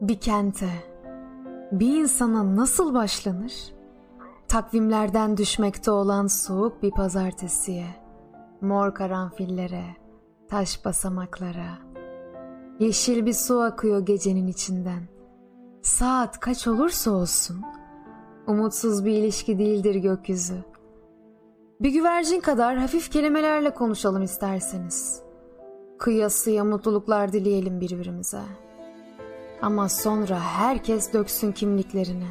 Bir kente, bir insana nasıl başlanır? Takvimlerden düşmekte olan soğuk bir pazartesiye, mor karanfillere, taş basamaklara. Yeşil bir su akıyor gecenin içinden. Saat kaç olursa olsun, umutsuz bir ilişki değildir gökyüzü. Bir güvercin kadar hafif kelimelerle konuşalım isterseniz. Kıyasıya mutluluklar dileyelim birbirimize. Ama sonra herkes döksün kimliklerini.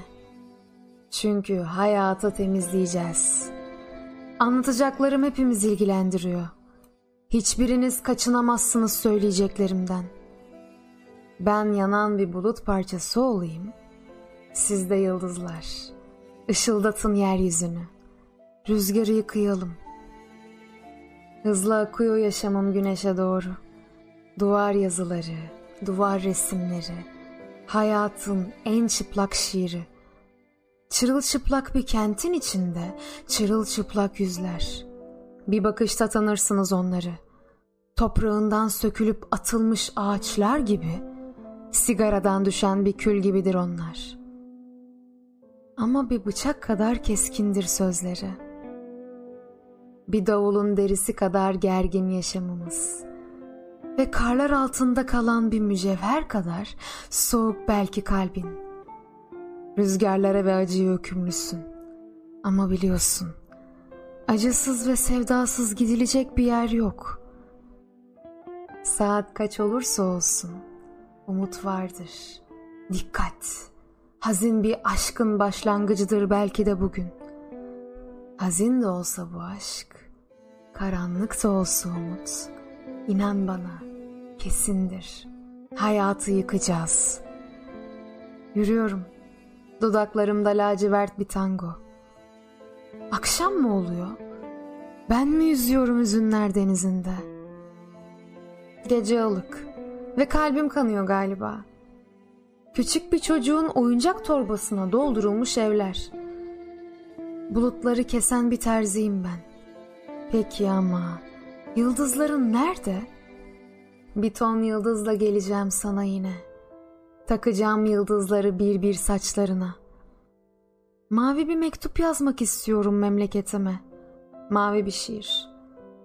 Çünkü hayatı temizleyeceğiz. Anlatacaklarım hepimiz ilgilendiriyor. Hiçbiriniz kaçınamazsınız söyleyeceklerimden. Ben yanan bir bulut parçası olayım. Siz de yıldızlar. Işıldatın yeryüzünü. Rüzgarı yıkayalım. Hızla akıyor yaşamım güneşe doğru. Duvar yazıları, duvar resimleri, hayatın en çıplak şiiri. Çırılçıplak bir kentin içinde çırılçıplak yüzler. Bir bakışta tanırsınız onları. Toprağından sökülüp atılmış ağaçlar gibi, sigaradan düşen bir kül gibidir onlar. Ama bir bıçak kadar keskindir sözleri. Bir davulun derisi kadar gergin yaşamımız. Ve karlar altında kalan bir mücevher kadar soğuk belki kalbin. Rüzgarlara ve acıya hükümlüsün. Ama biliyorsun, acısız ve sevdasız gidilecek bir yer yok. Saat kaç olursa olsun, umut vardır. Dikkat! Hazin bir aşkın başlangıcıdır belki de bugün. Hazin de olsa bu aşk, karanlık da olsa umut. İnan bana, kesindir. Hayatı yıkacağız. Yürüyorum. Dudaklarımda lacivert bir tango. Akşam mı oluyor? Ben mi yüzüyorum üzünler denizinde? Gece ılık ve kalbim kanıyor galiba. Küçük bir çocuğun oyuncak torbasına doldurulmuş evler. Bulutları kesen bir terziyim ben. Peki ama yıldızların nerede? Bir ton yıldızla geleceğim sana yine. Takacağım yıldızları bir bir saçlarına. Mavi bir mektup yazmak istiyorum memleketime. Mavi bir şiir.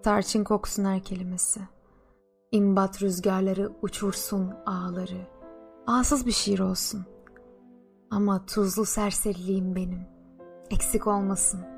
Tarçın koksun her kelimesi. İmbat rüzgarları uçursun ağları. Ağsız bir şiir olsun. Ama tuzlu serseriliğim benim. Eksik olmasın.